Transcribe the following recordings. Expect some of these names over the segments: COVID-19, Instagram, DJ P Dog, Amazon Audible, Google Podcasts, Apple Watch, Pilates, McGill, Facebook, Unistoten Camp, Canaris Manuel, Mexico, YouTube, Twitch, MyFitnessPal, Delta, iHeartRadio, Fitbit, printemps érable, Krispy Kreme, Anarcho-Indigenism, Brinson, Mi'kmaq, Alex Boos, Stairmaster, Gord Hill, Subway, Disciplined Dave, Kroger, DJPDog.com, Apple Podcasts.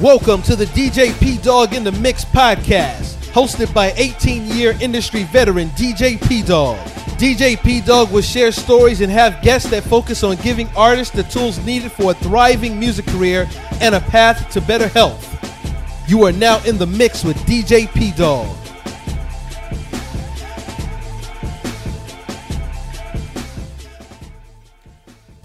Welcome to the DJ P Dog in the Mix podcast, hosted by 18-year industry veteran DJ P Dog. DJ P Dog will share stories and have guests that focus on giving artists the tools needed for a thriving music career and a path to better health. You are now in the mix with DJ P Dog.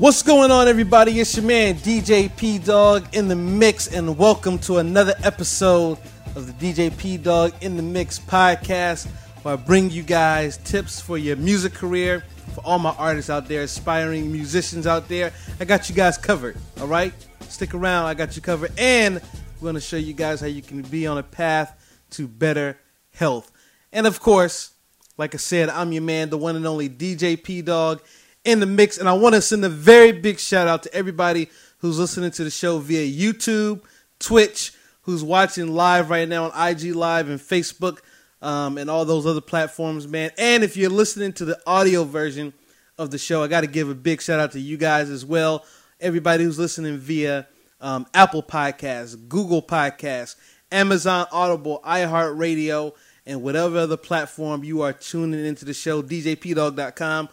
What's going on, everybody? It's your man, DJ P Dog in the Mix, and welcome to another episode of the DJ P Dog in the Mix podcast, where I bring you guys tips for your music career, for all my artists out there, aspiring musicians out there. I got you guys covered, all right? Stick around, I got you covered, and we're going to show you guys how you can be on a path to better health. And of course, like I said, I'm your man, the one and only DJ P Dog in the Mix, and I want to send a very big shout out to everybody who's listening to the show via YouTube, Twitch, who's watching live right now on IG Live and Facebook, and all those other platforms, man. And if you're listening to the audio version of the show, I got to give a big shout out to you guys as well. Everybody who's listening via Apple Podcasts, Google Podcasts, Amazon Audible, iHeartRadio, and whatever other platform you are tuning into the show. DJPDog.com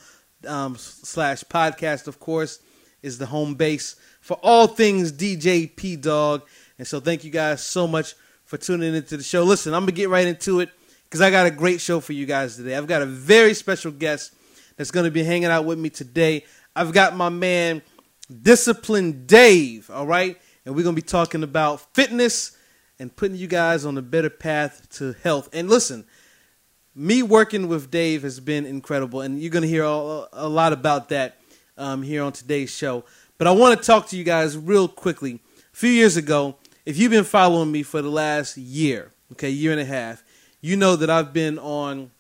/podcast, of course, is the home base for all things DJ P Dog. And so thank you guys so much for tuning into the show. Listen, I'm gonna get right into it because I got a great show for you guys today. I've got a very special guest that's gonna be hanging out with me today. I've got my man Disciplined Dave, all right? And we're gonna be talking about fitness and putting you guys on a better path to health. And listen, me working with Dave has been incredible, and you're going to hear a lot about that here on today's show. But I want to talk to you guys real quickly. A few years ago, if you've been following me for the last year, okay, year and a half, you know that I've been on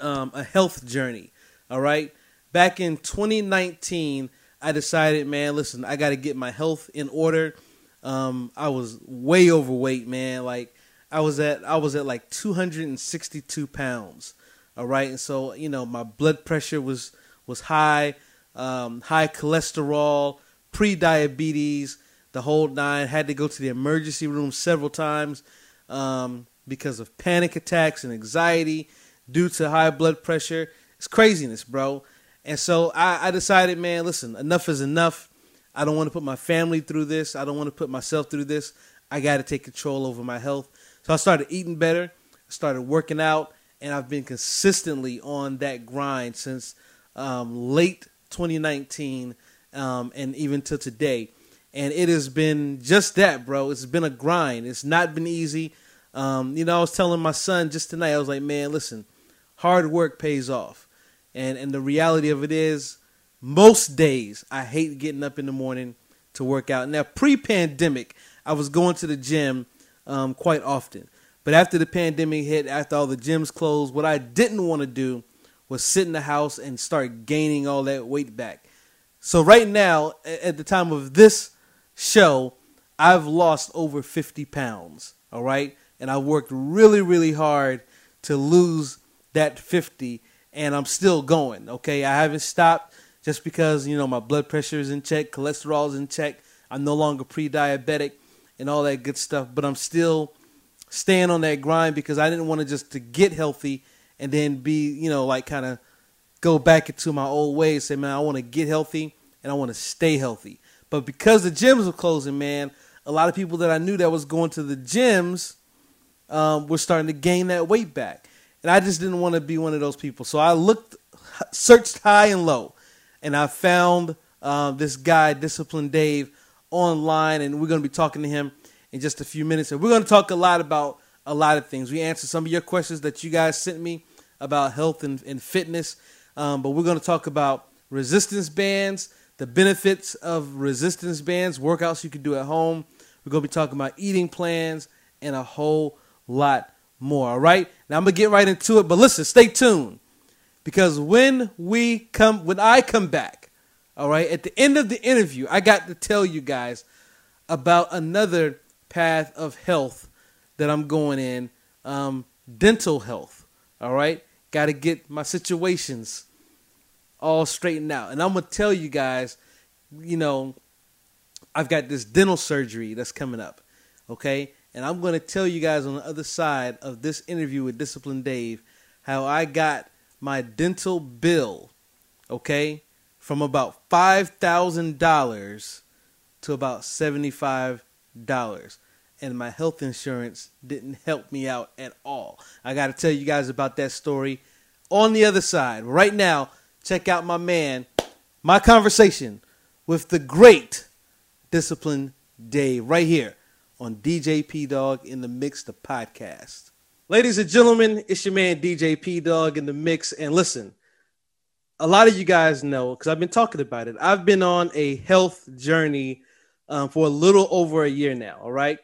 a health journey, all right? Back in 2019, I decided, man, listen, I got to get my health in order. I was way overweight, man, like I was at like 262 pounds, all right? And so, you know, my blood pressure was high, high cholesterol, pre-diabetes, the whole nine. Had to go to the emergency room several times because of panic attacks and anxiety due to high blood pressure. It's craziness, bro. And so I decided, man, listen, enough is enough. I don't want to put my family through this. I don't want to put myself through this. I got to take control over my health. So I started eating better, I started working out, and I've been consistently on that grind since late 2019 and even till today. And it has been just that, bro. It's been a grind. It's not been easy. You know, I was telling my son just tonight, I was like, man, listen, hard work pays off. And the reality of it is, most days I hate getting up in the morning to work out. Now, pre-pandemic, I was going to the gym quite often. But after the pandemic hit, after all the gyms closed, what I didn't want to do was sit in the house and start gaining all that weight back. So right now, at the time of this show, I've lost over 50 pounds, all right? And I worked really, really hard to lose that 50, and I'm still going, okay? I haven't stopped just because, you know, my blood pressure is in check, cholesterol is in check, I'm no longer pre-diabetic, and all that good stuff, but I'm still staying on that grind because I didn't want to just to get healthy and then be, you know, like kind of go back into my old ways. Say, man, I want to get healthy and I want to stay healthy. But because the gyms were closing, man, a lot of people that I knew that was going to the gyms were starting to gain that weight back. And I just didn't want to be one of those people. So I searched high and low, and I found this guy, Disciplined Dave, online, and we're going to be talking to him in just a few minutes, and we're going to talk a lot about a lot of things. We answered some of your questions that you guys sent me about health and fitness, but we're going to talk about resistance bands, the benefits of resistance bands, workouts you can do at home. We're going to be talking about eating plans and a whole lot more. All right, now I'm going to get right into it, but listen, stay tuned, because when I come back, all right, at the end of the interview, I got to tell you guys about another path of health that I'm going in, dental health, all right? Got to get my situations all straightened out. And I'm going to tell you guys, you know, I've got this dental surgery that's coming up, Okay? And I'm going to tell you guys on the other side of this interview with Disciplined Dave how I got my dental bill, okay, from about $5,000 to about $75. And my health insurance didn't help me out at all. I got to tell you guys about that story on the other side. Right now, check out my man, my conversation with the great Disciplined Dave right here on DJ P Dog in the Mix, the podcast. Ladies and gentlemen, it's your man DJ P Dog in the Mix. And listen, a lot of you guys know, because I've been talking about it, I've been on a health journey for a little over a year now, all right?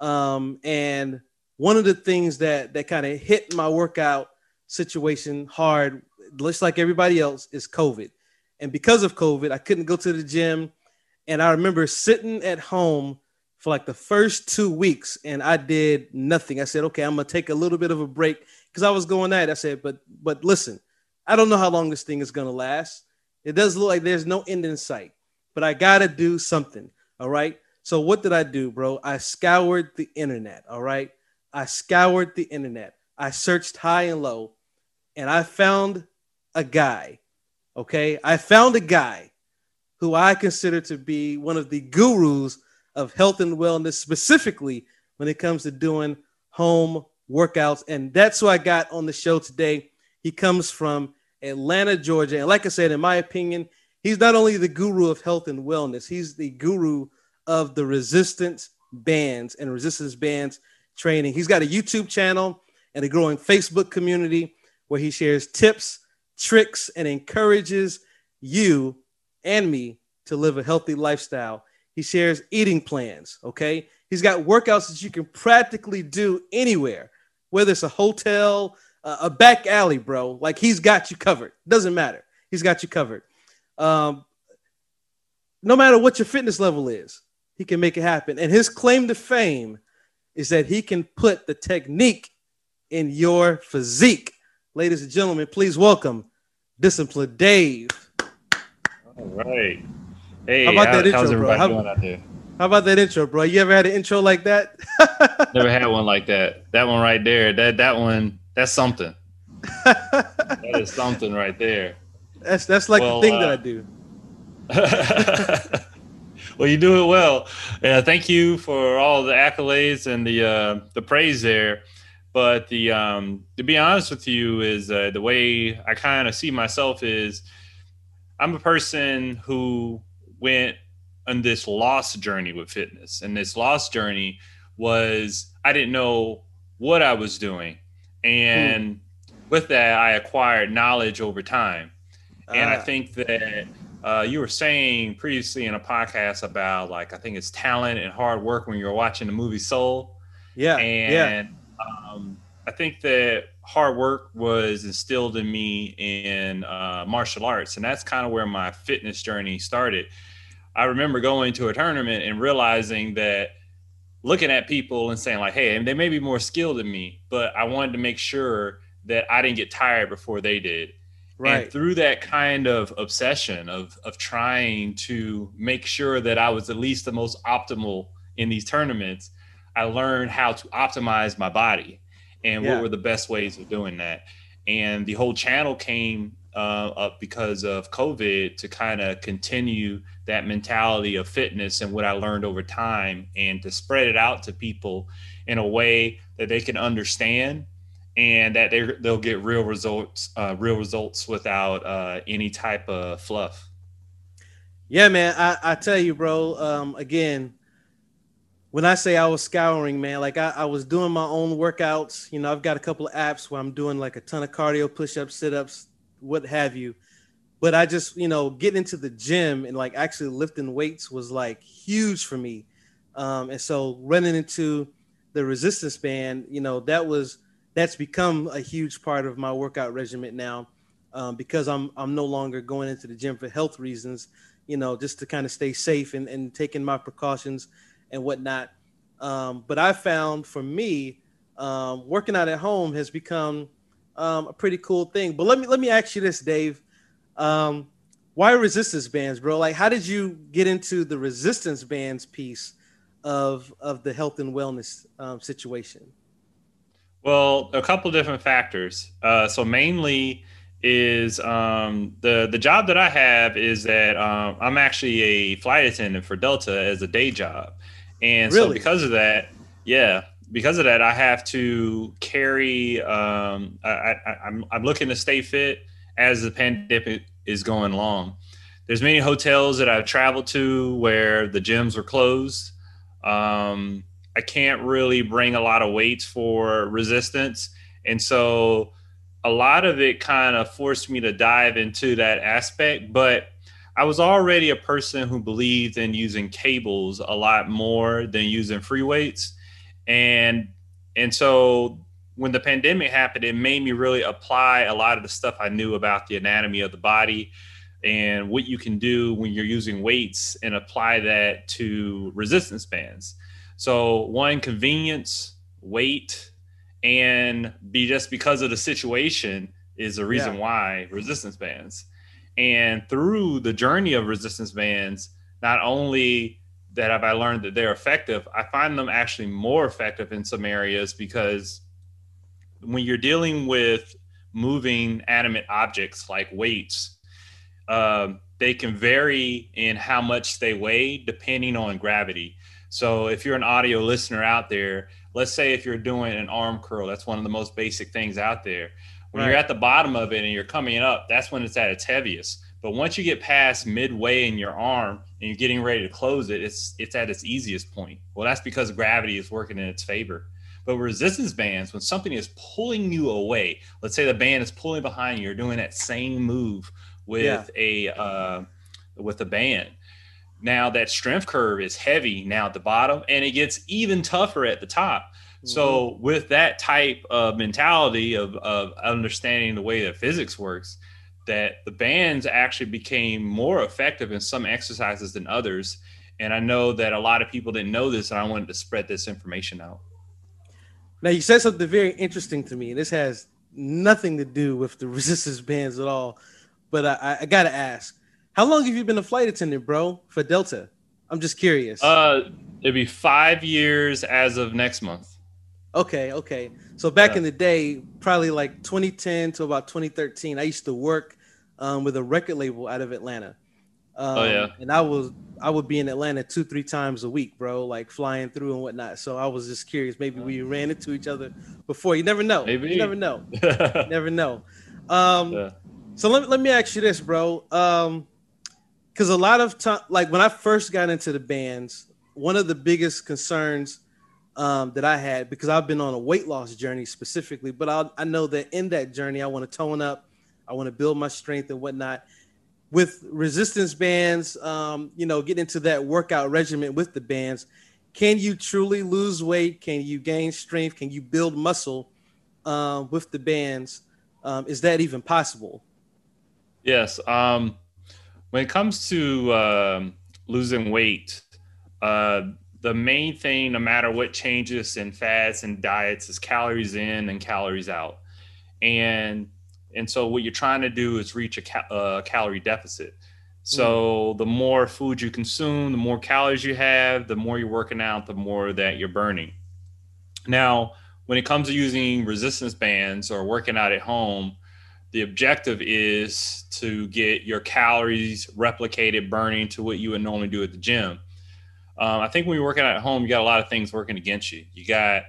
And one of the things that kind of hit my workout situation hard, just like everybody else, is COVID. And because of COVID, I couldn't go to the gym. And I remember sitting at home for like the first 2 weeks and I did nothing. I said, okay, I'm going to take a little bit of a break because I was going at it. I said, but listen, I don't know how long this thing is going to last. It does look like there's no end in sight, but I got to do something. All right. So what did I do, bro? I scoured the internet, all right? I scoured the internet. I searched high and low, and I found a guy, okay? I found a guy who I consider to be one of the gurus of health and wellness, specifically when it comes to doing home workouts, and that's who I got on the show today. He comes from Atlanta, Georgia, and like I said, in my opinion, he's not only the guru of health and wellness, he's the guru of the resistance bands and resistance bands training. He's got a YouTube channel and a growing Facebook community where he shares tips, tricks, and encourages you and me to live a healthy lifestyle. He shares eating plans, okay? He's got workouts that you can practically do anywhere, whether it's a hotel, a back alley, bro. Like, he's got you covered. Doesn't matter. He's got you covered. No matter what your fitness level is, he can make it happen. And his claim to fame is that he can put the technique in your physique. Ladies and gentlemen, please welcome Disciplined Dave. All right. Hey, how about that intro, how's everybody doing out there? How about that intro, bro? You ever had an intro like that? Never had one like that. That one right there. That one, that's something. That is something right there. That's like the thing that I do. Well, you do it well. Thank you for all the accolades and the praise there. But to be honest with you, is the way I kind of see myself is I'm a person who went on this lost journey with fitness, and this lost journey was I didn't know what I was doing, and with that I acquired knowledge over time. And I think that. You were saying previously in a podcast about, like, I think it's talent and hard work when you're watching the movie Soul. Yeah. And I think that hard work was instilled in me in martial arts. And that's kind of where my fitness journey started. I remember going to a tournament and realizing that, looking at people and saying, like, hey, they may be more skilled than me, but I wanted to make sure that I didn't get tired before they did. Right. And through that kind of obsession of trying to make sure that I was at least the most optimal in these tournaments, I learned how to optimize my body and what were the best ways of doing that. And the whole channel came up because of COVID to kind of continue that mentality of fitness and what I learned over time, and to spread it out to people in a way that they can understand, and that they'll get real results without any type of fluff. Yeah, man, I tell you, bro, again, when I say I was scouring, man, like I was doing my own workouts. You know, I've got a couple of apps where I'm doing like a ton of cardio, push-ups, sit-ups, what have you. But I just, you know, getting into the gym and like actually lifting weights was like huge for me. And so running into the resistance band, you know, that's become a huge part of my workout regimen now, because I'm no longer going into the gym for health reasons, you know, just to kind of stay safe and taking my precautions and whatnot. But I found for me, working out at home has become a pretty cool thing. But let me ask you this, Dave. Why resistance bands, bro? Like, how did you get into the resistance bands piece of the health and wellness situation? Well, a couple of different factors. So mainly is the job that I have is that I'm actually a flight attendant for Delta as a day job. And really? So because of that, I have to carry, I'm looking to stay fit as the pandemic is going along. There's many hotels that I've traveled to where the gyms were closed. I can't really bring a lot of weights for resistance. And so a lot of it kind of forced me to dive into that aspect. But I was already a person who believed in using cables a lot more than using free weights. And so when the pandemic happened, it made me really apply a lot of the stuff I knew about the anatomy of the body and what you can do when you're using weights and apply that to resistance bands. So one, convenience, weight, and just because of the situation is the reason why resistance bands. And through the journey of resistance bands, not only that have I learned that they're effective, I find them actually more effective in some areas, because when you're dealing with moving animate objects like weights, they can vary in how much they weigh depending on gravity. So if you're an audio listener out there, let's say if you're doing an arm curl, that's one of the most basic things out there. When you're at the bottom of it and you're coming up, that's when it's at its heaviest. But once you get past midway in your arm and you're getting ready to close it, it's at its easiest point. Well, that's because gravity is working in its favor. But resistance bands, when something is pulling you away, let's say the band is pulling behind you, you're doing that same move with a band. Now that strength curve is heavy now at the bottom, and it gets even tougher at the top. Mm-hmm. So with that type of mentality of understanding the way that physics works, that the bands actually became more effective in some exercises than others. And I know that a lot of people didn't know this, and I wanted to spread this information out. Now, you said something very interesting to me, and this has nothing to do with the resistance bands at all, but I got to ask, how long have you been a flight attendant, bro, for Delta? I'm just curious. It'd be 5 years as of next month. Okay. So back in the day, probably like 2010 to about 2013, I used to work with a record label out of Atlanta. And I would be in Atlanta 2-3 times a week, bro, like flying through and whatnot. So I was just curious. Maybe we ran into each other before. You never know. Maybe. You never know. So let me ask you this, bro. Because a lot of time, like when I first got into the bands, one of the biggest concerns that I had, because I've been on a weight loss journey specifically, but I know that in that journey, I want to tone up, I want to build my strength and whatnot. With resistance bands, get into that workout regimen with the bands. Can you truly lose weight? Can you gain strength? Can you build muscle with the bands? Is that even possible? Yes. When it comes to losing weight, the main thing, no matter what changes in fads and diets, is calories in and calories out. And so what you're trying to do is reach a calorie deficit. So the more food you consume, the more calories you have, the more you're working out, the more that you're burning. Now, when it comes to using resistance bands or working out at home, the objective is to get your calories replicated burning to what you would normally do at the gym. I think when you're working out at home, you got a lot of things working against you. You got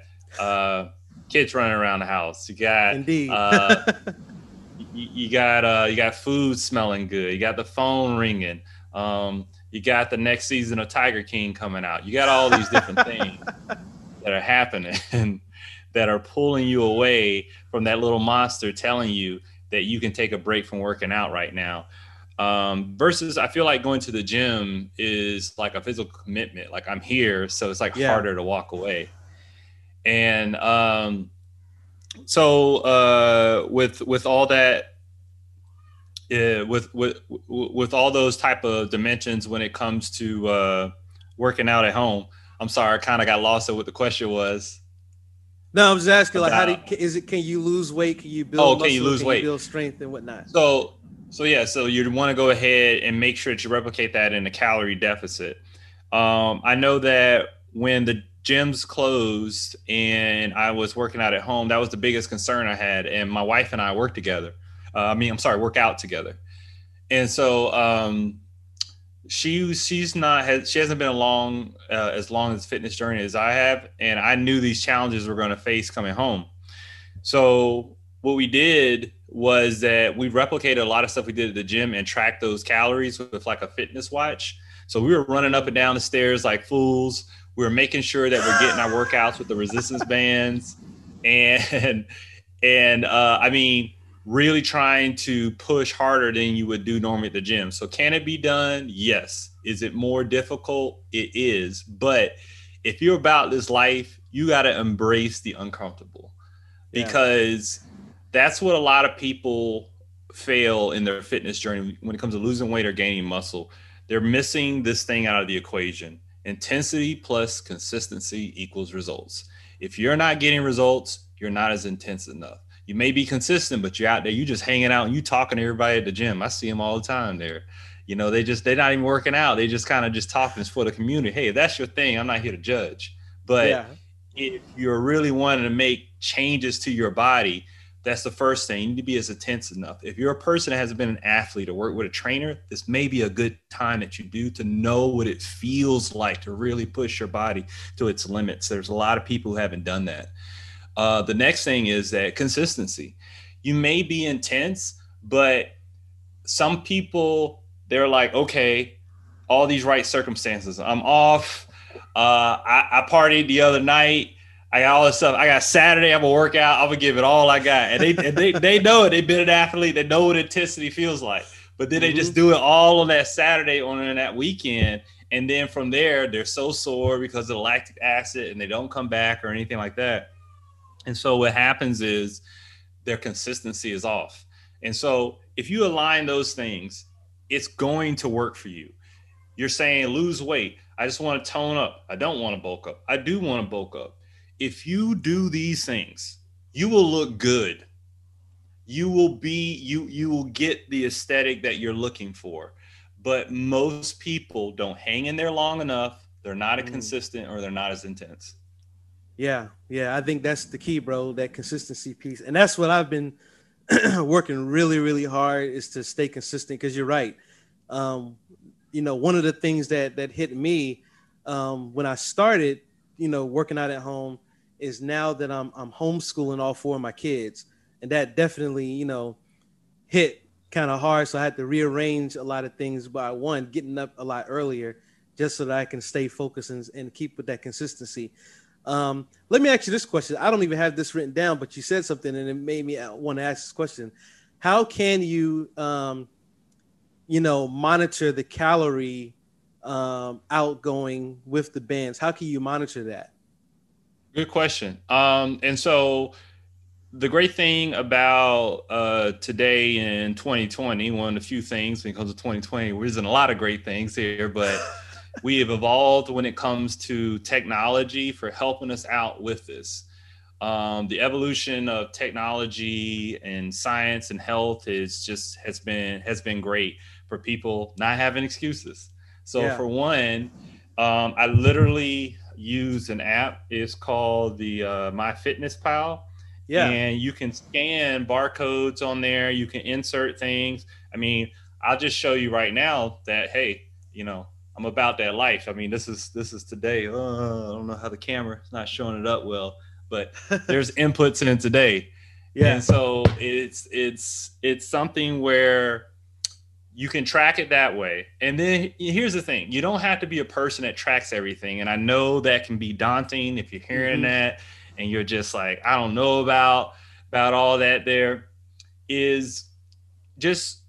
kids running around the house. You got you got food smelling good. You got the phone ringing. You got the next season of Tiger King coming out. You got all these different things that are happening that are pulling you away from that little monster telling you that you can take a break from working out right now. Versus I feel like going to the gym is like a physical commitment. Like I'm here. So it's like harder to walk away. And, with all that, with all those type of dimensions, when it comes to, working out at home, I'm sorry, I kind of got lost at what the question was. No, I was asking can you lose weight? Can you build muscle? Can you build strength and whatnot? So you want to go ahead and make sure that you replicate that in a calorie deficit. I know that when the gyms closed and I was working out at home, that was the biggest concern I had. And my wife and I work together. Work out together. And so she hasn't been along as long as fitness journey as I have. And I knew these challenges we're going to face coming home. So what we did was that we replicated a lot of stuff we did at the gym and tracked those calories with like a fitness watch. So we were running up and down the stairs like fools. We were making sure that we're getting our workouts with the resistance bands and really trying to push harder than you would do normally at the gym. So can it be done? Yes. Is it more difficult? It is. But if you're about this life, you got to embrace the uncomfortable, because that's what a lot of people fail in their fitness journey when it comes to losing weight or gaining muscle. They're missing this thing out of the equation. Intensity plus consistency equals results. If you're not getting results, you're not as intense enough. You may be consistent, but you're out there, you just hanging out and you talking to everybody at the gym. I see them all the time there. You know, they're not even working out. They just kind of just talking for the community. Hey, if that's your thing, I'm not here to judge. But if you're really wanting to make changes to your body, that's the first thing. You need to be as intense enough. If you're a person that hasn't been an athlete or worked with a trainer, this may be a good time that you do to know what it feels like to really push your body to its limits. There's a lot of people who haven't done that. The next thing is that consistency. You may be intense, but some people, they're like, okay, all these right circumstances. I'm off. I partied the other night. I got all this stuff. I got Saturday. I'm going to work out. I'm going to give it all I got. And they know it. They've been an athlete. They know what intensity feels like. But then they just do it all on that Saturday on that weekend. And then from there, they're so sore because of the lactic acid and they don't come back or anything like that. And so what happens is their consistency is off. And so if you align those things, it's going to work for you. You're saying lose weight. I just want to tone up. I don't want to bulk up. I do want to bulk up. If you do these things, you will look good. You will be, you will get the aesthetic that you're looking for. But most people don't hang in there long enough. They're not as consistent or they're not as intense. Yeah, I think that's the key, bro, that consistency piece. And that's what I've been working really, really hard is to stay consistent, because you're right. One of the things that hit me when I started, working out at home is now that I'm homeschooling all four of my kids. And that definitely, hit kind of hard. So I had to rearrange a lot of things by one, getting up a lot earlier just so that I can stay focused and keep with that consistency. Let me ask you this question. I don't even have this written down, but you said something and it made me want to ask this question. How can you, monitor the calorie outgoing with the bands? How can you monitor that? Good question. And so the great thing about today in 2020, one of the few things, because of 2020, there isn't a lot of great things here, but we have evolved when it comes to technology for helping us out with this. The evolution of technology and science and health has been great for people not having excuses. So for one, I literally use an app. It's called the MyFitnessPal. Yeah. And you can scan barcodes on there. You can insert things. I mean, I'll just show you right now that, hey, I'm about that life. I mean, this is today. I don't know how the camera is not showing it up well, but there's inputs in today. Yeah. And so it's something where you can track it that way. And then here's the thing. You don't have to be a person that tracks everything. And I know that can be daunting if you're hearing that and you're just like, I don't know about all that. There is just,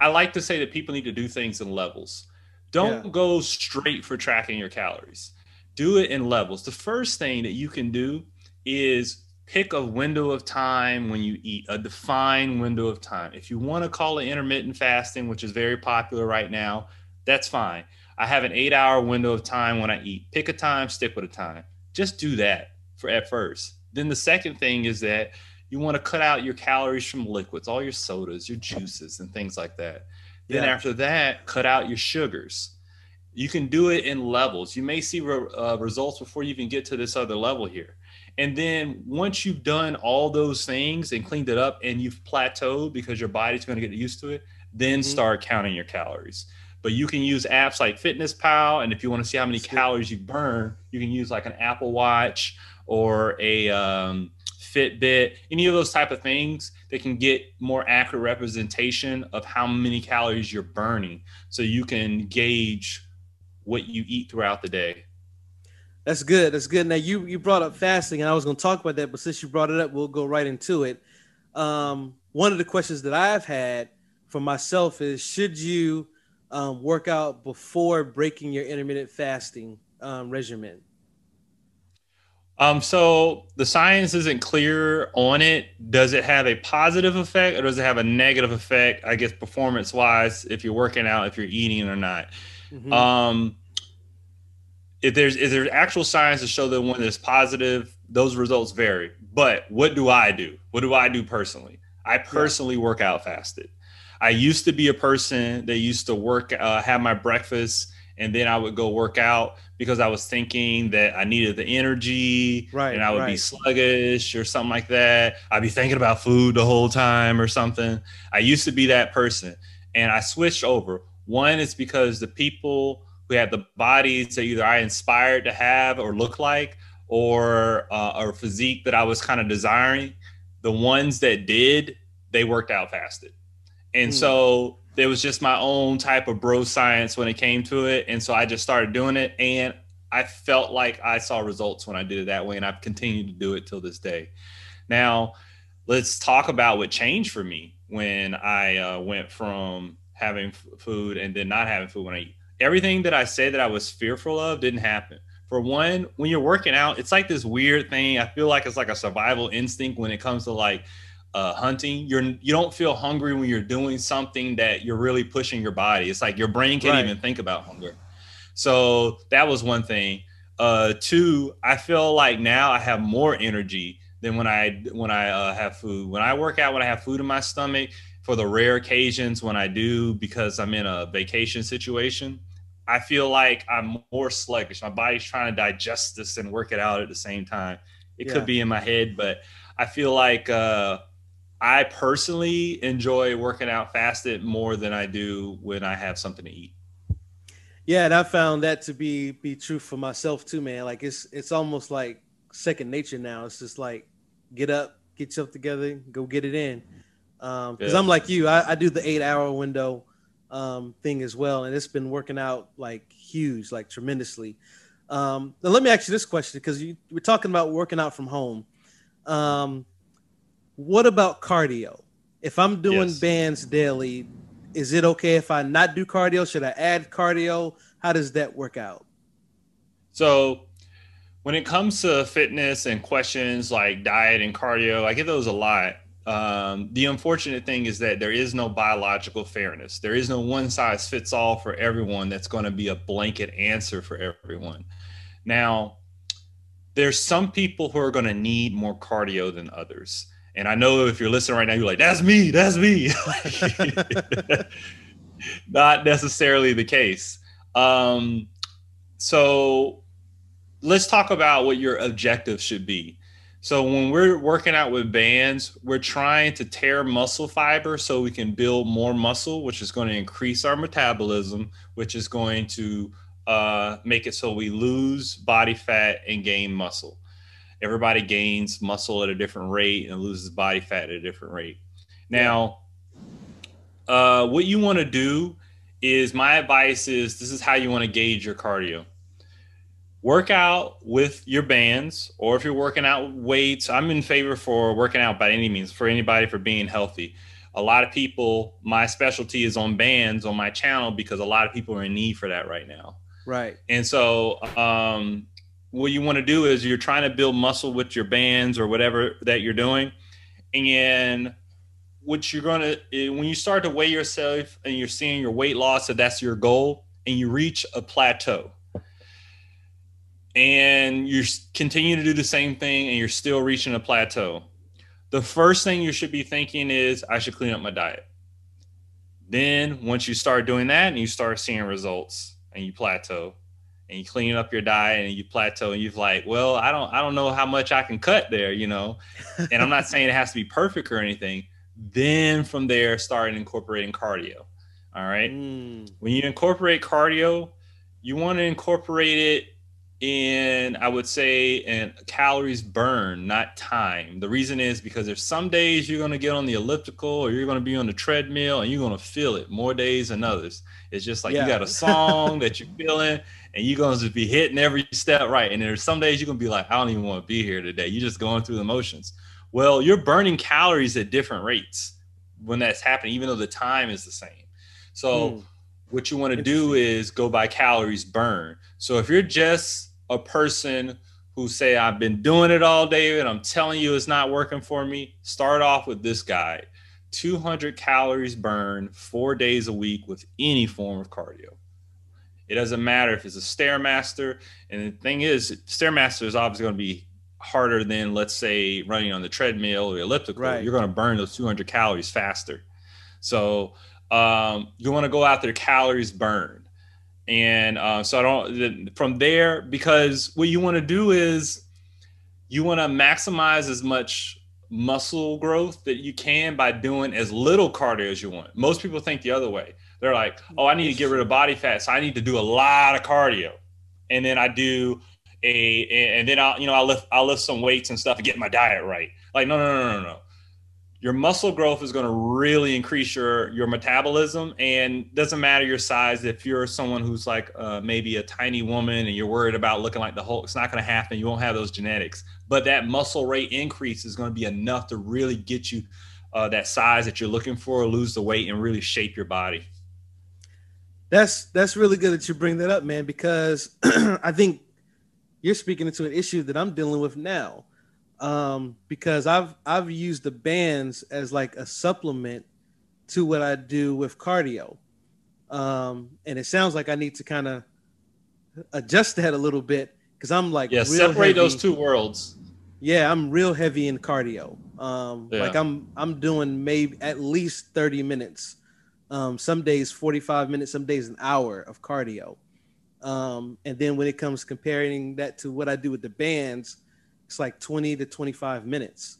I like to say that people need to do things in levels. Don't go straight for tracking your calories. Do it in levels. The first thing that you can do is pick a window of time when you eat, a defined window of time. If you want to call it intermittent fasting, which is very popular right now, that's fine. I have an 8-hour window of time when I eat. Pick a time, stick with a time. Just do that at first. Then the second thing is that you want to cut out your calories from liquids, all your sodas, your juices, and things like that. Then after that, cut out your sugars. You can do it in levels. You may see results before you even get to this other level here. And then once you've done all those things and cleaned it up and you've plateaued because your body's going to get used to it, then start counting your calories. But you can use apps like FitnessPal, and if you want to see how many calories you burn, you can use like an Apple Watch or a Fitbit, any of those type of things that can get more accurate representation of how many calories you're burning, so you can gauge what you eat throughout the day. That's good. That's good. Now, you brought up fasting, and I was going to talk about that, but since you brought it up, we'll go right into it. One of the questions that I've had for myself is, should you work out before breaking your intermittent fasting regimen? So the science isn't clear on it. Does it have a positive effect or does it have a negative effect, I guess, performance-wise, if you're working out, if you're eating or not? Mm-hmm. If there's actual science to show that one that's positive, those results vary. But what do I do? What do I do personally? I personally work out fasted. I used to be a person that used to have my breakfast, and then I would go work out because I was thinking that I needed the energy, and I would be sluggish or something like that. I'd be thinking about food the whole time or something. I used to be that person, and I switched over. One is because the people who had the bodies that either I inspired to have or look like, or physique that I was kind of desiring, the ones that did, they worked out fasted. And so there was just my own type of bro science when it came to it. And so I just started doing it, and I felt like I saw results when I did it that way. And I've continued to do it till this day. Now, let's talk about what changed for me when I went from having food and then not having food when I eat. Everything that I said that I was fearful of didn't happen. For one, when you're working out, it's like this weird thing. I feel like it's like a survival instinct when it comes to like hunting. You don't feel hungry when you're doing something that you're really pushing your body. It's like your brain can't even think about hunger. So that was one thing. Two, I feel like now I have more energy than when I have food. When I work out, when I have food in my stomach, for the rare occasions when I do, because I'm in a vacation situation, I feel like I'm more sluggish. My body's trying to digest this and work it out at the same time. It could be in my head, but I feel like I personally enjoy working out fasted more than I do when I have something to eat. Yeah, and I found that to be true for myself too, man. Like it's almost like second nature now. It's just like, get up, get yourself together, go get it in. Because I'm like you, I do the 8-hour window thing as well. And it's been working out like huge, like tremendously. Now let me ask you this question, because you were talking about working out from home. What about cardio? If I'm doing bands daily, is it okay if I not do cardio? Should I add cardio? How does that work out? So when it comes to fitness and questions like diet and cardio, I get those a lot. The unfortunate thing is that there is no biological fairness. There is no one size fits all for everyone. That's going to be a blanket answer for everyone. Now, there's some people who are going to need more cardio than others. And I know if you're listening right now, you're like, that's me. Not necessarily the case. So let's talk about what your objective should be. So when we're working out with bands, we're trying to tear muscle fiber so we can build more muscle, which is going to increase our metabolism, which is going to make it so we lose body fat and gain muscle. Everybody gains muscle at a different rate and loses body fat at a different rate. Now, what you want to do is, my advice is, this is how you want to gauge your cardio. Work out with your bands, or if you're working out with weights. I'm in favor for working out by any means for anybody, for being healthy. A lot of people, my specialty is on bands on my channel, because a lot of people are in need for that right now. Right. And so what you want to do is, you're trying to build muscle with your bands or whatever that you're doing. And what you're going to, when you start to weigh yourself and you're seeing your weight loss, so that's your goal, and you reach a plateau, and you continue to do the same thing and you're still reaching a plateau, the first thing you should be thinking is, I should clean up my diet. Then once you start doing that and you start seeing results, and you plateau, and you clean up your diet and you plateau, and you've like, well, I don't know how much I can cut there, you know, and I'm not saying it has to be perfect or anything. Then from there, start incorporating cardio. All right. When you incorporate cardio, you want to incorporate it in, I would say, in calories burned, not time. The reason is because there's some days you're going to get on the elliptical or you're going to be on the treadmill and you're going to feel it more days than others. It's just like, you got a song that you're feeling and you're going to just be hitting every step right. And there's some days you're going to be like, I don't even want to be here today. You're just going through the motions. Well, you're burning calories at different rates when that's happening, even though the time is the same. So what you want to do is go by calories burned. So if you're just a person who say, I've been doing it all day and I'm telling you it's not working for me, start off with this guide: 200 calories burned 4 days a week with any form of cardio. It doesn't matter if it's a Stairmaster. And the thing is, Stairmaster is obviously going to be harder than, let's say, running on the treadmill or the elliptical. Right. You're going to burn those 200 calories faster. So you want to go after calories burned. And from there, because what you want to do is you want to maximize as much muscle growth that you can by doing as little cardio as you want. Most people think the other way. They're like, oh, I need to get rid of body fat, so I need to do a lot of cardio. And then I do I'll lift some weights and stuff and get my diet right. Like, no. Your muscle growth is going to really increase your metabolism, and doesn't matter your size. If you're someone who's like maybe a tiny woman and you're worried about looking like the Hulk, it's not going to happen. You won't have those genetics, but that muscle rate increase is going to be enough to really get you that size that you're looking for, lose the weight, and really shape your body. That's really good that you bring that up, man, because I think you're speaking into an issue that I'm dealing with now. Because I've used the bands as like a supplement to what I do with cardio. And it sounds like I need to kind of adjust that a little bit, because I'm like, separate those two worlds. Yeah. I'm real heavy in cardio. Like I'm doing maybe at least 30 minutes. Some days 45 minutes, some days an hour of cardio. And then when it comes comparing that to what I do with the bands, it's like 20 to 25 minutes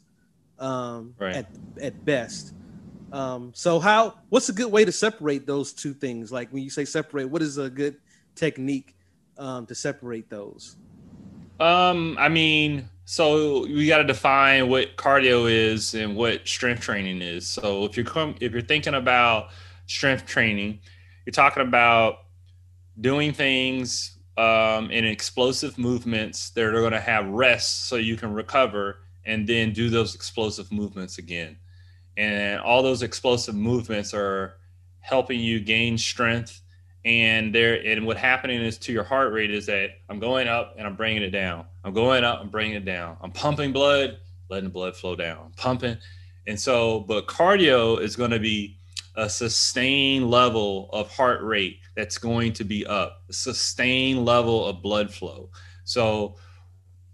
at best. So what's a good way to separate those two things? Like when you say separate, what is a good technique to separate those? So we got to define what cardio is and what strength training is. So if you're thinking about strength training, you're talking about doing things in explosive movements that are going to have rest so you can recover, and then do those explosive movements again. And all those explosive movements are helping you gain strength. And what happening is to your heart rate is that I'm going up and I'm bringing it down. I'm going up, I'm bringing it down. I'm pumping blood, letting the blood flow down, pumping. And so, but cardio is going to be a sustained level of heart rate that's going to be up, a sustained level of blood flow. So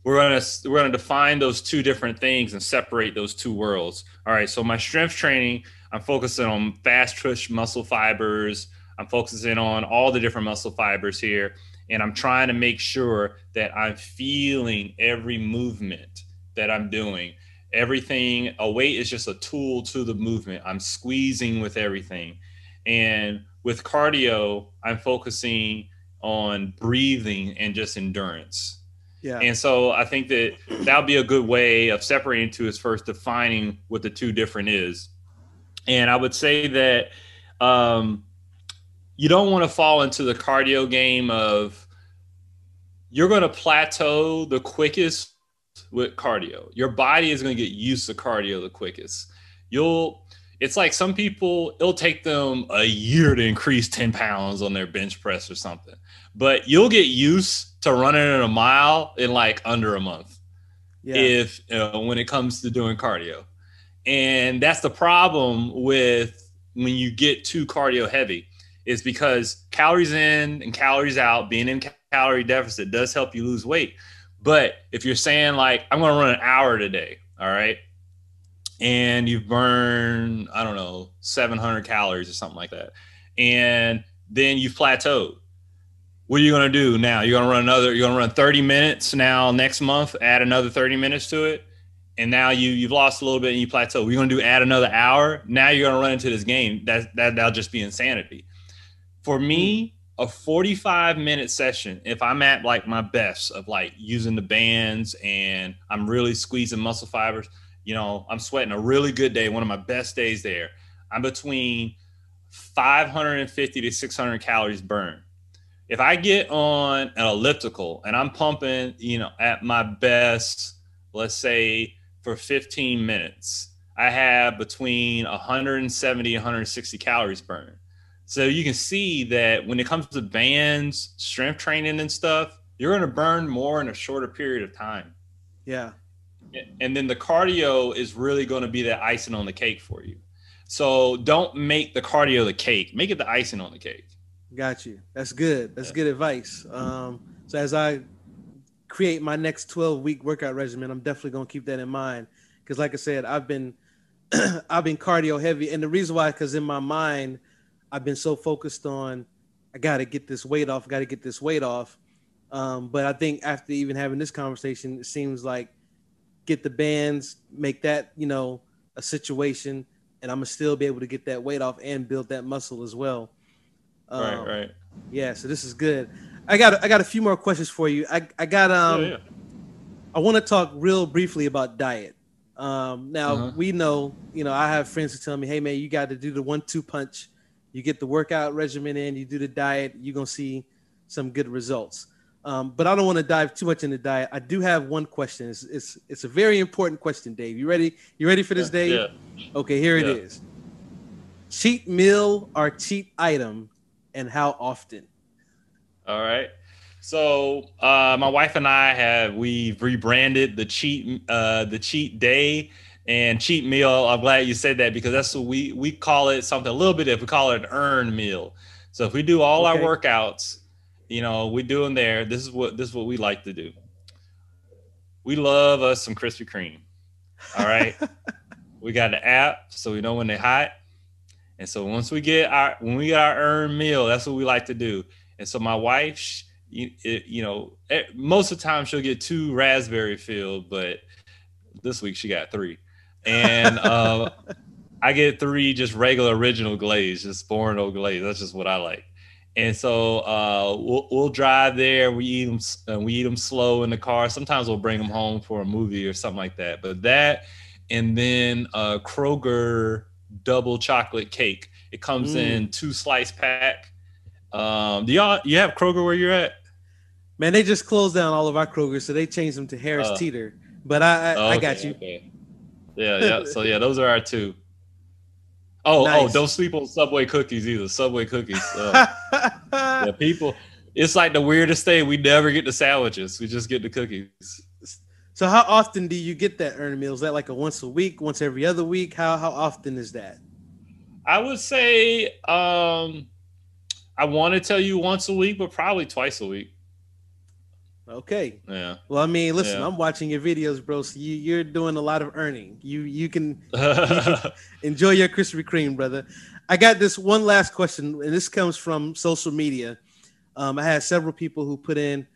we're gonna define those two different things and separate those two worlds. All right, so my strength training, I'm focusing on fast twitch muscle fibers. I'm focusing on all the different muscle fibers here, and I'm trying to make sure that I'm feeling every movement that I'm doing. Everything, a weight is just a tool to the movement. I'm squeezing with everything. And with cardio, I'm focusing on breathing and just endurance. Yeah. And so I think that would be a good way of separating two, is first defining what the two different is. And I would say that you don't want to fall into the cardio game of, you're going to plateau the quickest with cardio. Your body is going to get used to cardio the quickest. It's like some people, it'll take them a year to increase 10 pounds on their bench press or something, but you'll get used to running in a mile in like under a month. Yeah. If when it comes to doing cardio. And that's the problem with when you get too cardio heavy, is because calories in and calories out, being in calorie deficit does help you lose weight. But if you're saying like, I'm going to run an hour today, all right, and you burn, 700 calories or something like that, and then you've plateaued, What are you going to do now? You're going to run another, you're going to run 30 minutes now next month, add another 30 minutes to it. And now you've lost a little bit and you plateau. We're going to do add another hour. Now you're going to run into this game. That'll just be insanity. For me, a 45-minute session, if I'm at like my best of like using the bands and I'm really squeezing muscle fibers, you know, I'm sweating a really good day, one of my best days there, I'm between 550 to 600 calories burned. If I get on an elliptical and I'm pumping, you know, at my best, let's say for 15 minutes, I have between 170, 160 calories burned. So you can see that when it comes to bands, strength training and stuff, you're going to burn more in a shorter period of time. Yeah. And then the cardio is really going to be the icing on the cake for you. So don't make the cardio the cake. Make it the icing on the cake. Got you. That's good. That's good advice. So as I create my next 12-week workout regimen, I'm definitely going to keep that in mind. Because like I said, I've been cardio heavy. And the reason why, because in my mind, I've been so focused on, I got to get this weight off, But I think after even having this conversation, it seems like get the bands, make that, you know, a situation. And I'm going to still be able to get that weight off and build that muscle as well. Right. Yeah. So this is good. I got a few more questions for you. I got I want to talk real briefly about diet. Now we know, you know, I have friends who tell me, hey man, you got to do the 1-2 punch. You get the workout regimen in, you do the diet, you're going to see some good results. But I don't want to dive too much into diet. I do have one question. It's a very important question, Dave. You ready for this, Dave? Yeah. Okay, here it is. Cheat meal or cheat item, and how often? All right. So my wife and I we've rebranded the cheat day and cheat meal. I'm glad you said that because that's what we call it something a little bit. If we call it an earned meal, so if we do all our workouts. You know, we do them there. This is what we like to do. We love us some Krispy Kreme. All right. We got the app, so we know when they're hot. And so when we get our earned meal, that's what we like to do. And so my wife, you know, most of the time she'll get 2 raspberry filled, but this week she got 3. And I get 3 just regular original glaze, just boring old glaze. That's just what I like. And so we'll drive there. We eat them slow in the car. Sometimes we'll bring them home for a movie or something like that. But that, and then Kroger double chocolate cake. It comes in 2-slice pack. Do you have Kroger where you're at? Man, they just closed down all of our Kroger, so they changed them to Harris Teeter. But I got you. Okay. Yeah. So yeah, those are our 2. Oh, don't sleep on Subway cookies either. Subway cookies. Yeah, people, it's like the weirdest thing. We never get the sandwiches. We just get the cookies. So how often do you get that earned meal? Is that like a once a week, once every other week? How often is that? I would say I want to tell you once a week, but probably twice a week. Okay. Yeah. Well, I mean, listen, I'm watching your videos, bro. So you're doing a lot of earning. You can enjoy your Krispy Kreme, brother. I got this one last question, and this comes from social media. I had several people who put in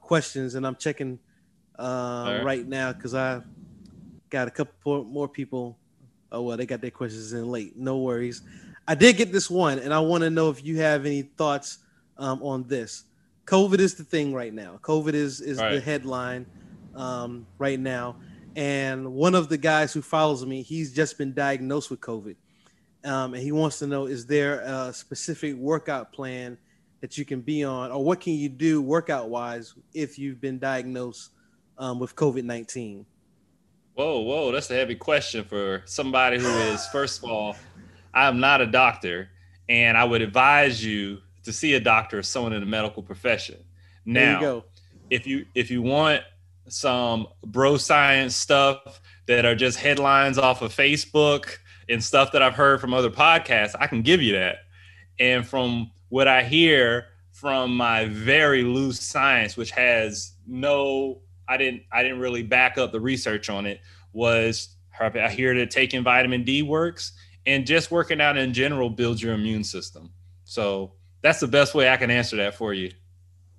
questions, and I'm checking right now because I got a couple more people. Oh, well, they got their questions in late. No worries. I did get this one, and I want to know if you have any thoughts on this. COVID is the thing right now. COVID is the headline right now. And one of the guys who follows me, he's just been diagnosed with COVID. And he wants to know, is there a specific workout plan that you can be on? Or what can you do workout-wise if you've been diagnosed with COVID-19? Whoa. That's a heavy question for somebody who is, first of all, I'm not a doctor. And I would advise you to see a doctor or someone in the medical profession. Now, if you want some bro science stuff that are just headlines off of Facebook and stuff that I've heard from other podcasts, I can give you that. And from what I hear from my very loose science, which has I didn't really back up the research on it, was I hear that taking vitamin D works and just working out in general builds your immune system. So that's the best way I can answer that for you.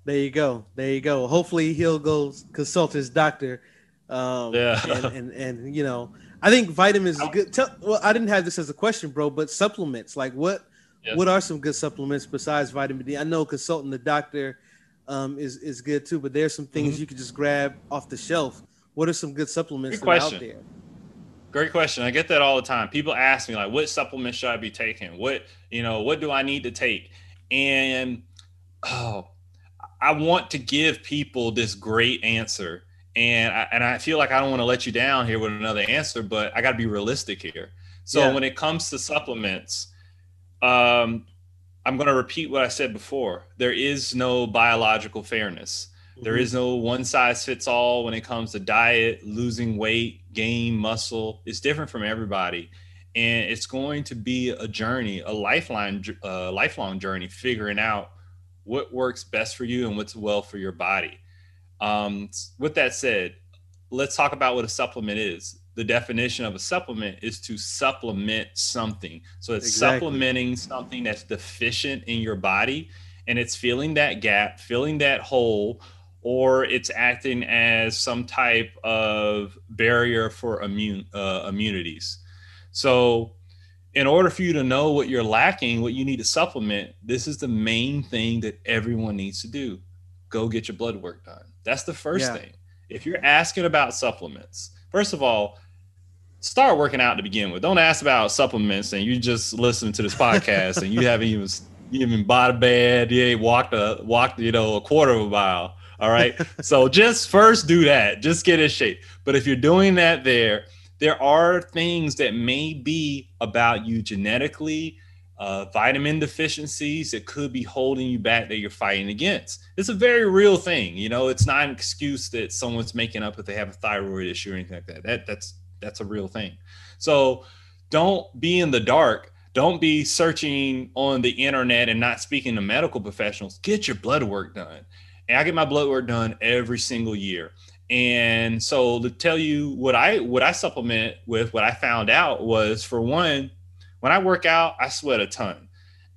There you go. There you go. Hopefully he'll go consult his doctor. And you know, I think vitamins is good. Well, I didn't have this as a question, bro, but supplements, like what are some good supplements besides vitamin D? I know consulting the doctor is good too, but there's some things you can just grab off the shelf. What are some good supplements that are out there? Great question. I get that all the time. People ask me, like, what supplements should I be taking? What do I need to take? And I want to give people this great answer. And I feel like I don't want to let you down here with another answer, but I got to be realistic here. So when it comes to supplements, I'm going to repeat what I said before. There is no biological fairness. There is no one size fits all when it comes to diet, losing weight, gain muscle. It's different from everybody. And it's going to be a journey, a lifelong journey, figuring out what works best for you and what's well for your body. With that said, let's talk about what a supplement is. The definition of a supplement is to supplement something. So it's supplementing something that's deficient in your body, and it's filling that gap, filling that hole, or it's acting as some type of barrier for immunities. So in order for you to know what you're lacking, what you need to supplement, this is the main thing that everyone needs to do. Go get your blood work done. That's the first thing. If you're asking about supplements, first of all, start working out to begin with. Don't ask about supplements and you just listen to this podcast and you haven't even bought a bed. You ain't walked, a quarter of a mile. All right. So just first do that. Just get in shape. But if you're doing that there are things that may be about you genetically, vitamin deficiencies that could be holding you back that you're fighting against. It's a very real thing. It's not an excuse that someone's making up if they have a thyroid issue or anything like that. That's a real thing. So don't be in the dark. Don't be searching on the internet and not speaking to medical professionals. Get your blood work done. And I get my blood work done every single year. And so to tell you what I supplement with, what I found out was, for one, when I work out, I sweat a ton,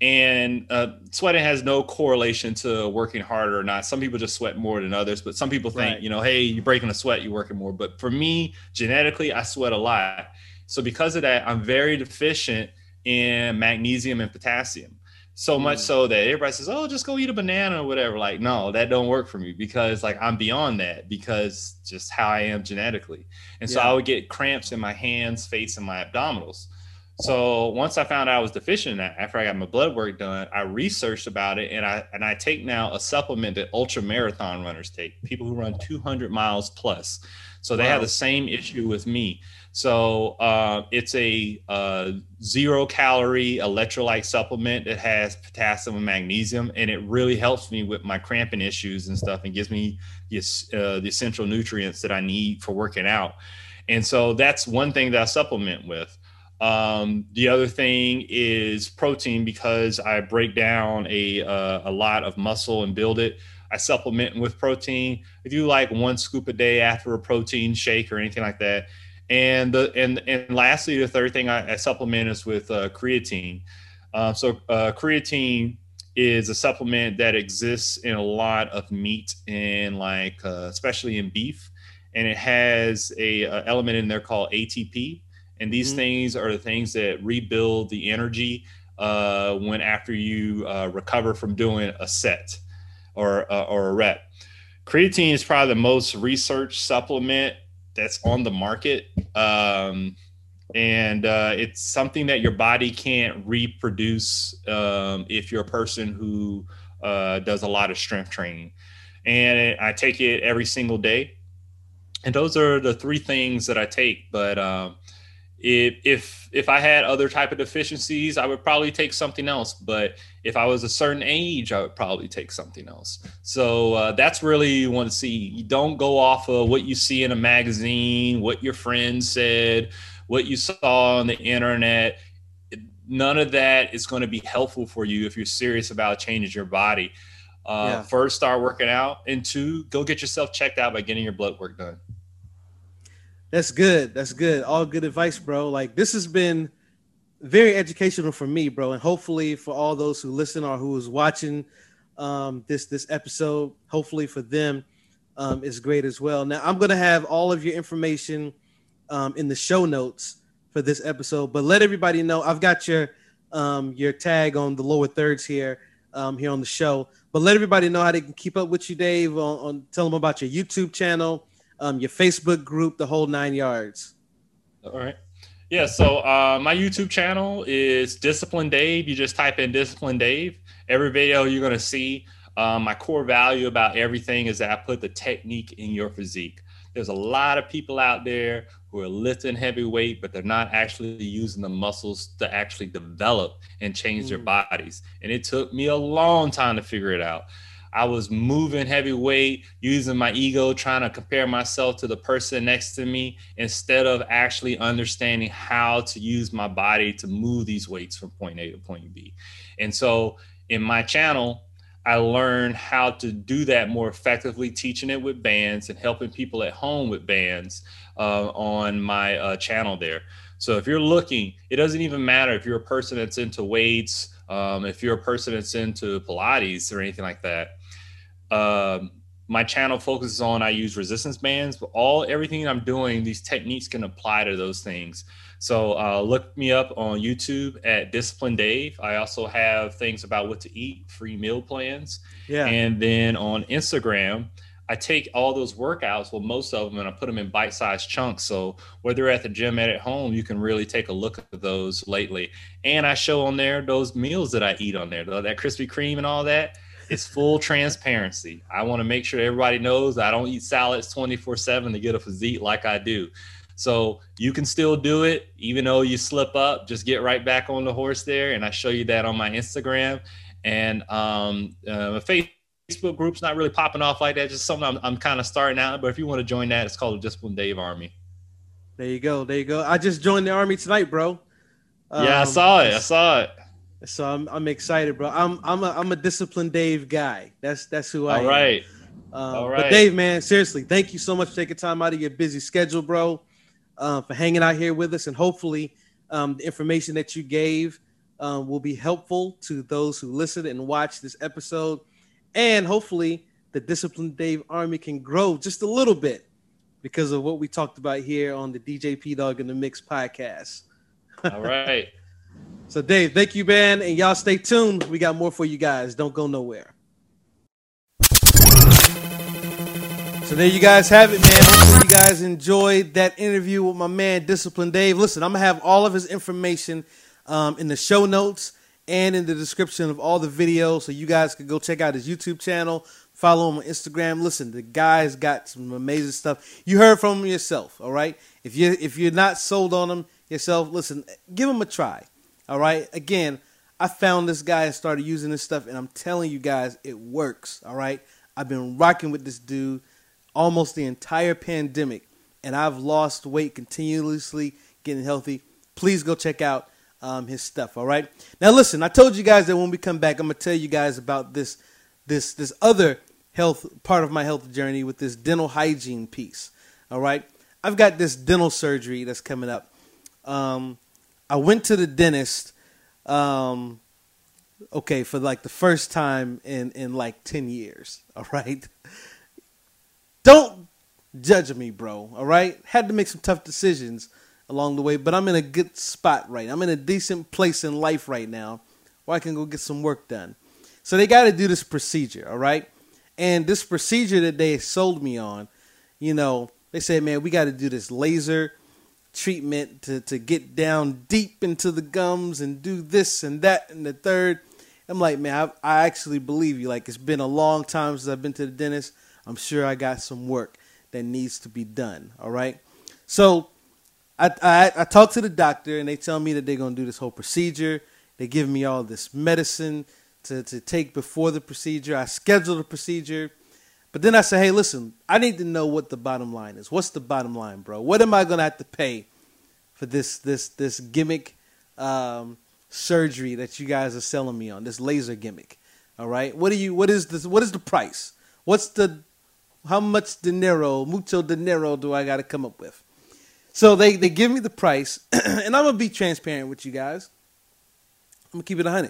and sweating has no correlation to working harder or not. Some people just sweat more than others, but some people think, hey, you're breaking a sweat, you're working more. But for me, genetically, I sweat a lot. So because of that, I'm very deficient in magnesium and potassium. So much so that everybody says, oh, just go eat a banana or whatever. Like, no, that don't work for me, because I'm beyond that, because just how I am genetically. And so I would get cramps in my hands, face, and my abdominals. So once I found out I was deficient in that, after I got my blood work done, I researched about it, and I take now a supplement that ultra marathon runners take, people who run 200 miles plus. So they have the same issue with me. So it's a zero-calorie electrolyte supplement that has potassium and magnesium, and it really helps me with my cramping issues and stuff, and gives me the essential nutrients that I need for working out. And so that's one thing that I supplement with. The other thing is protein, because I break down a lot of muscle and build it. I supplement with protein. I do like one scoop a day after a protein shake or anything like that. And lastly, the third thing I supplement is with creatine. So creatine is a supplement that exists in a lot of meat, and especially in beef. And it has a element in there called ATP. And these things are the things that rebuild the energy when after you recover from doing a set or a rep. Creatine is probably the most researched supplement that's on the market. And it's something that your body can't reproduce if you're a person who does a lot of strength training. And I take it every single day. And those are the three things that I take. But if I had other type of deficiencies, I would probably take something else. But if I was a certain age, I would probably take something else. So that's really you want to see. You don't go off of what you see in a magazine, what your friend said, what you saw on the internet. None of that is going to be helpful for you if you're serious about changing your body. First, start working out, and two, go get yourself checked out by getting your blood work done. That's good. That's good. All good advice, bro. Like, this has been very educational for me, bro. And hopefully for all those who listen or who is watching this episode, hopefully for them, is great as well. Now, I'm going to have all of your information in the show notes for this episode, but let everybody know I've got your tag on the lower thirds here on the show. But let everybody know how they can keep up with you, Dave, on tell them about your YouTube channel, your Facebook group, the whole 9 yards. All right. Yeah, so my YouTube channel is Disciplined Dave. You just type in Disciplined Dave. Every video you're going to see, my core value about everything is that I put the technique in your physique. There's a lot of people out there who are lifting heavy weight, but they're not actually using the muscles to actually develop and change their bodies. And it took me a long time to figure it out. I was moving heavy weight, using my ego, trying to compare myself to the person next to me instead of actually understanding how to use my body to move these weights from point A to point B. And so in my channel, I learned how to do that more effectively, teaching it with bands and helping people at home with bands on my channel there. So if you're looking, it doesn't even matter if you're a person that's into weights, if you're a person that's into Pilates or anything like that. My channel focuses on, I use resistance bands, but everything I'm doing, these techniques can apply to those things. So look me up on YouTube at Disciplined Dave. I also have things about what to eat, free meal plans. Yeah. And then on Instagram, I take all those workouts, well, most of them, and I put them in bite-sized chunks. So whether you're at the gym or at home, you can really take a look at those lately. And I show on there those meals that I eat on there, though, that Krispy Kreme and all that. It's full transparency. I want to make sure everybody knows I don't eat salads 24/7 to get a physique like I do. So you can still do it, even though you slip up, just get right back on the horse there. And I show you that on my Instagram and Facebook group's not really popping off like that. Just something I'm kind of starting out. But if you want to join that, it's called the Disciplined Dave Army. There you go. There you go. I just joined the Army tonight, bro. Yeah, I saw it. So I'm excited, bro. I'm a Disciplined Dave guy. That's who I am. All right. But Dave, man, seriously, thank you so much for taking time out of your busy schedule, bro, for hanging out here with us. And hopefully the information that you gave will be helpful to those who listen and watch this episode. And hopefully the Disciplined Dave Army can grow just a little bit because of what we talked about here on the DJ P Dog in the Mix podcast. All right. So Dave, thank you, man. And y'all stay tuned. We got more for you guys. Don't go nowhere. So there you guys have it, man. Hopefully you guys enjoyed that interview with my man, Disciplined Dave. Listen, I'm going to have all of his information in the show notes and in the description of all the videos. So you guys can go check out his YouTube channel, follow him on Instagram. Listen, the guy's got some amazing stuff. You heard from him yourself, all right? If you're not sold on him yourself, listen, give him a try, all right? Again, I found this guy and started using this stuff, and I'm telling you guys, it works, all right? I've been rocking with this dude almost the entire pandemic, and I've lost weight continuously, getting healthy. Please go check out his stuff. All right. Now, listen, I told you guys that when we come back, I'm going to tell you guys about this other health part of my health journey with this dental hygiene piece. All right. I've got this dental surgery that's coming up. I went to the dentist. For like the first time in like 10 years. All right. Don't judge me, bro. All right. Had to make some tough decisions along the way, but I'm in a good spot right now. I'm in a decent place in life right now where I can go get some work done. So they got to do this procedure, all right? And this procedure that they sold me on, you know, they said, man, we got to do this laser treatment to get down deep into the gums and do this and that and the third. I'm like, man, I actually believe you. Like, it's been a long time since I've been to the dentist. I'm sure I got some work that needs to be done, all right? So I talk to the doctor and they tell me that they're going to do this whole procedure. They give me all this medicine to take before the procedure. I schedule the procedure. But then I say, hey, listen, I need to know what the bottom line is. What's the bottom line, bro? What am I going to have to pay for this gimmick surgery that you guys are selling me on, this laser gimmick? All right. What is the price? How much dinero, mucho dinero do I got to come up with? So they give me the price, and I'm going to be transparent with you guys. I'm going to keep it 100.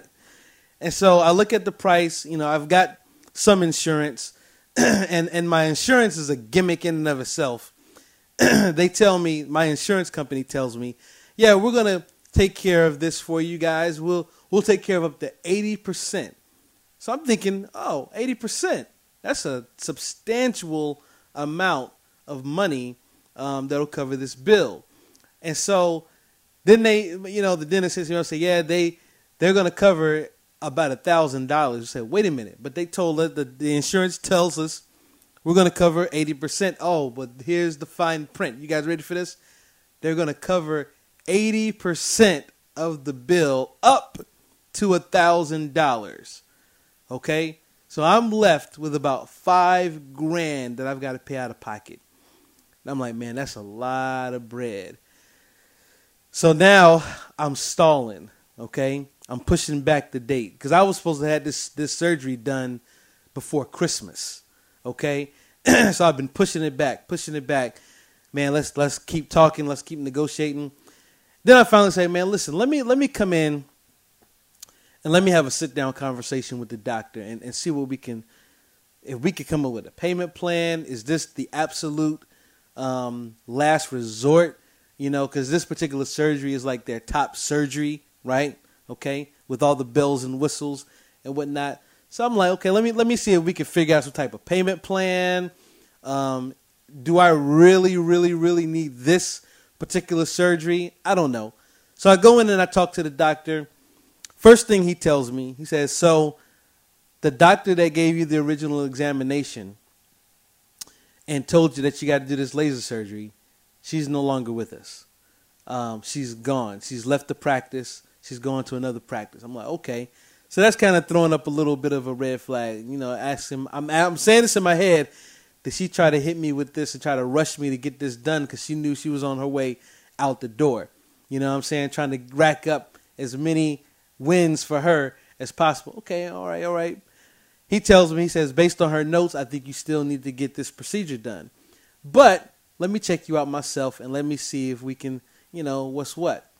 And so I look at the price. You know, I've got some insurance, and my insurance is a gimmick in and of itself. They tell me, my insurance company tells me, yeah, we're going to take care of this for you guys. We'll take care of up to 80%. So I'm thinking, oh, 80%. That's a substantial amount of money that'll cover this bill. And so then they, you know, the dentist says, you know, say, yeah, they're going to cover about $1,000. You say, wait a minute. But they told us, the insurance tells us we're going to cover 80%. Oh, but here's the fine print. You guys ready for this? They're going to cover 80% of the bill up to $1,000. Okay. So I'm left with about $5,000 that I've got to pay out of pocket. And I'm like, man, that's a lot of bread. So now I'm stalling. Okay. I'm pushing back the date because I was supposed to have this surgery done before Christmas. Okay. So I've been pushing it back, man. Let's keep talking. Let's keep negotiating. Then I finally say, man, listen, let me come in and let me have a sit down conversation with the doctor and see what we can, if we could come up with a payment plan. Is this the absolute last resort? You know, because this particular surgery is like their top surgery, right? Okay, with all the bells and whistles and whatnot. So I'm like, okay, let me see if we can figure out some type of payment plan. Do I really, really, really need this particular surgery? I don't know. So I go in and I talk to the doctor. First thing he tells me, he says, so the doctor that gave you the original examination and told you that you got to do this laser surgery, she's no longer with us. She's gone. She's left the practice. She's going to another practice. I'm like, okay. So that's kind of throwing up a little bit of a red flag. You know, asking, I'm saying this in my head. Did she try to hit me with this and try to rush me to get this done because she knew she was on her way out the door? You know what I'm saying? Trying to rack up as many wins for her as possible. Okay, all right. He tells me, he says, based on her notes, I think you still need to get this procedure done. But let me check you out myself and let me see if we can, you know, what's what.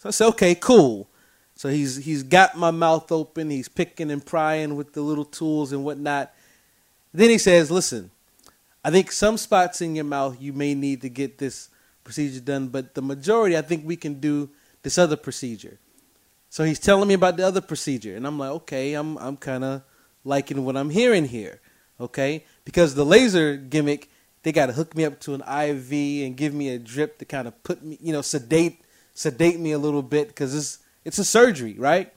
So I said, okay, cool. So he's got my mouth open. He's picking and prying with the little tools and whatnot. Then he says, listen, I think some spots in your mouth you may need to get this procedure done, but the majority, I think we can do this other procedure. So he's telling me about the other procedure, and I'm like, okay, I'm kind of liking what I'm hearing here, okay? Because the laser gimmick, they got to hook me up to an IV and give me a drip to kind of put me, you know, sedate me a little bit because it's a surgery, right?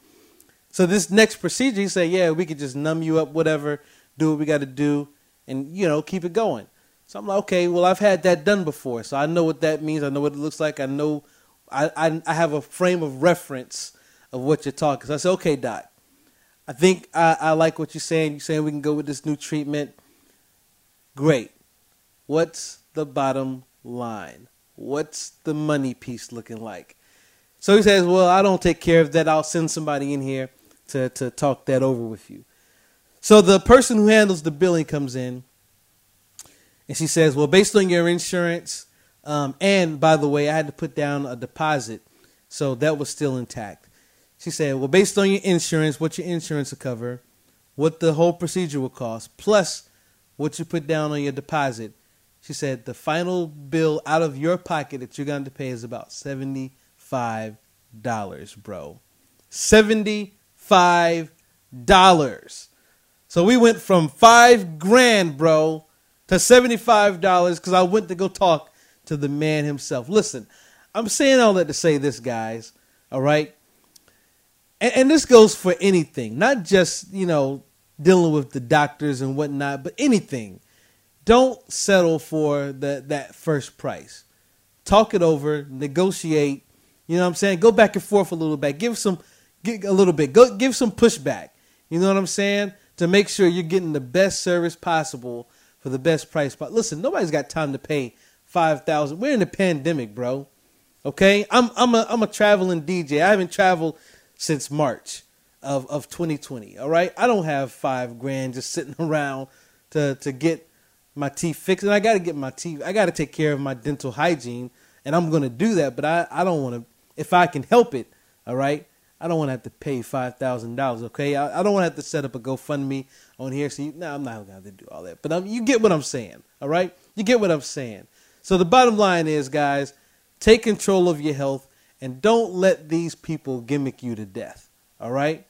So this next procedure, he said, yeah, we could just numb you up, whatever, do what we got to do, and, you know, keep it going. So I'm like, okay, well, I've had that done before, so I know what that means. I know what it looks like. I know I have a frame of reference of what you're talking. So I said, okay, Doc, I think I like what you're saying. You're saying we can go with this new treatment. Great. What's the bottom line? What's the money piece looking like? So he says, well, I don't take care of that. I'll send somebody in here to talk that over with you. So the person who handles the billing comes in and she says, well, based on your insurance, and by the way, I had to put down a deposit, so that was still intact. She said, well, based on your insurance, what your insurance will cover, what the whole procedure will cost, plus what you put down on your deposit, she said the final bill out of your pocket that you're going to pay is about $75, bro. $75. So we went from $5,000, bro, to $75 because I went to go talk to the man himself. Listen, I'm saying all that to say this, guys, all right? And this goes for anything, not just, you know, dealing with the doctors and whatnot, but anything. Don't settle for that first price. Talk it over, negotiate. You know what I'm saying? Go back and forth a little bit. Give some pushback. You know what I'm saying? To make sure you're getting the best service possible for the best price. But listen, nobody's got time to pay $5,000. We're in a pandemic, bro. Okay, I'm a traveling DJ. I haven't traveled since March of 2020, all right? I don't have $5,000 just sitting around to get my teeth fixed. And I got to get my teeth. I got to take care of my dental hygiene, and I'm going to do that. But I don't want to, if I can help it, all right? I don't want to have to pay $5,000, okay? I don't want to have to set up a GoFundMe on here. So, I'm not going to have to do all that. But you get what I'm saying, all right? You get what I'm saying. So the bottom line is, guys, take control of your health and don't let these people gimmick you to death, all right?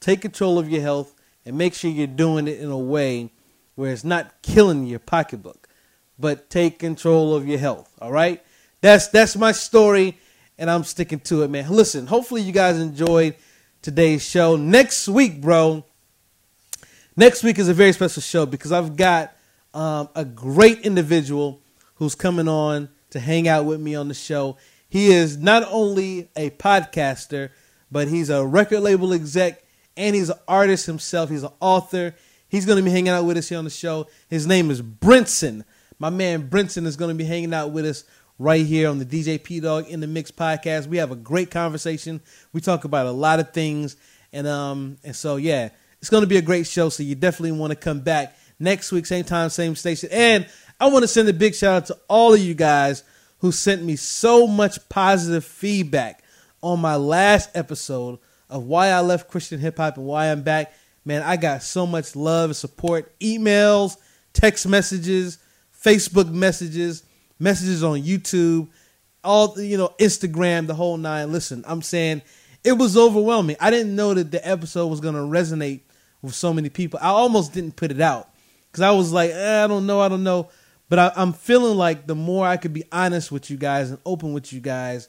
Take control of your health and make sure you're doing it in a way where it's not killing your pocketbook. But take control of your health, all right? That's my story, and I'm sticking to it, man. Listen, hopefully you guys enjoyed today's show. Next week, bro, next week is a very special show because I've got a great individual who's coming on to hang out with me on the show. He is not only a podcaster, but he's a record label exec, and he's an artist himself. He's an author. He's going to be hanging out with us here on the show. His name is Brinson. My man Brinson is going to be hanging out with us right here on the DJ P Dog in the Mix podcast. We have a great conversation. We talk about a lot of things. And so, yeah, it's going to be a great show. So you definitely want to come back next week, same time, same station. And I want to send a big shout out to all of you guys who sent me so much positive feedback on my last episode of Why I Left Christian Hip Hop and Why I'm Back. Man, I got so much love and support, emails, text messages, Facebook messages, messages on YouTube, all, Instagram, the whole nine. Listen, I'm saying it was overwhelming. I didn't know that the episode was going to resonate with so many people. I almost didn't put it out because I was like, I don't know. But I'm feeling like the more I could be honest with you guys and open with you guys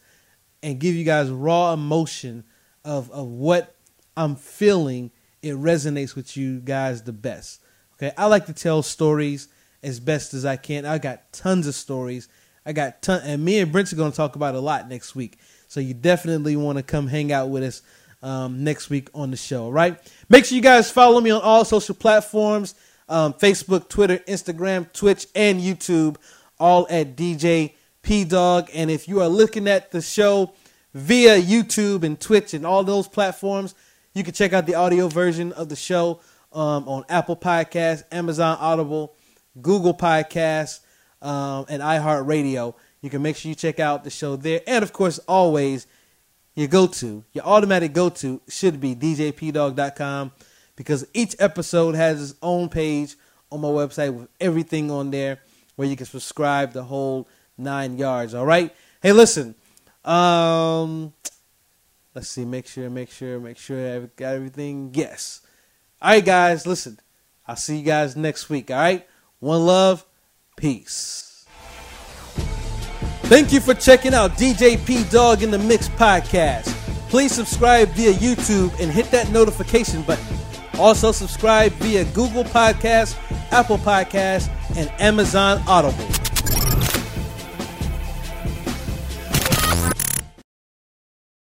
and give you guys raw emotion of what I'm feeling, it resonates with you guys the best. Okay, I like to tell stories as best as I can. I got tons of stories. And me and Brent are going to talk about a lot next week. So you definitely want to come hang out with us next week on the show, all right? Make sure you guys follow me on all social platforms, Facebook, Twitter, Instagram, Twitch, and YouTube, all at DJ P Dog. And if you are looking at the show via YouTube and Twitch and all those platforms, you can check out the audio version of the show on Apple Podcasts, Amazon Audible, Google Podcasts, and iHeartRadio. You can make sure you check out the show there. And, of course, always, your automatic go-to should be DJPDog.com because each episode has its own page on my website with everything on there where you can subscribe the whole 9 yards, all right? Hey, listen, let's see, make sure I've got everything. Yes. All right, guys, listen, I'll see you guys next week, all right? One love, peace. Thank you for checking out DJ P Dog in the Mix podcast. Please subscribe via YouTube and hit that notification button. Also subscribe via Google Podcasts, Apple Podcasts, and Amazon Audible.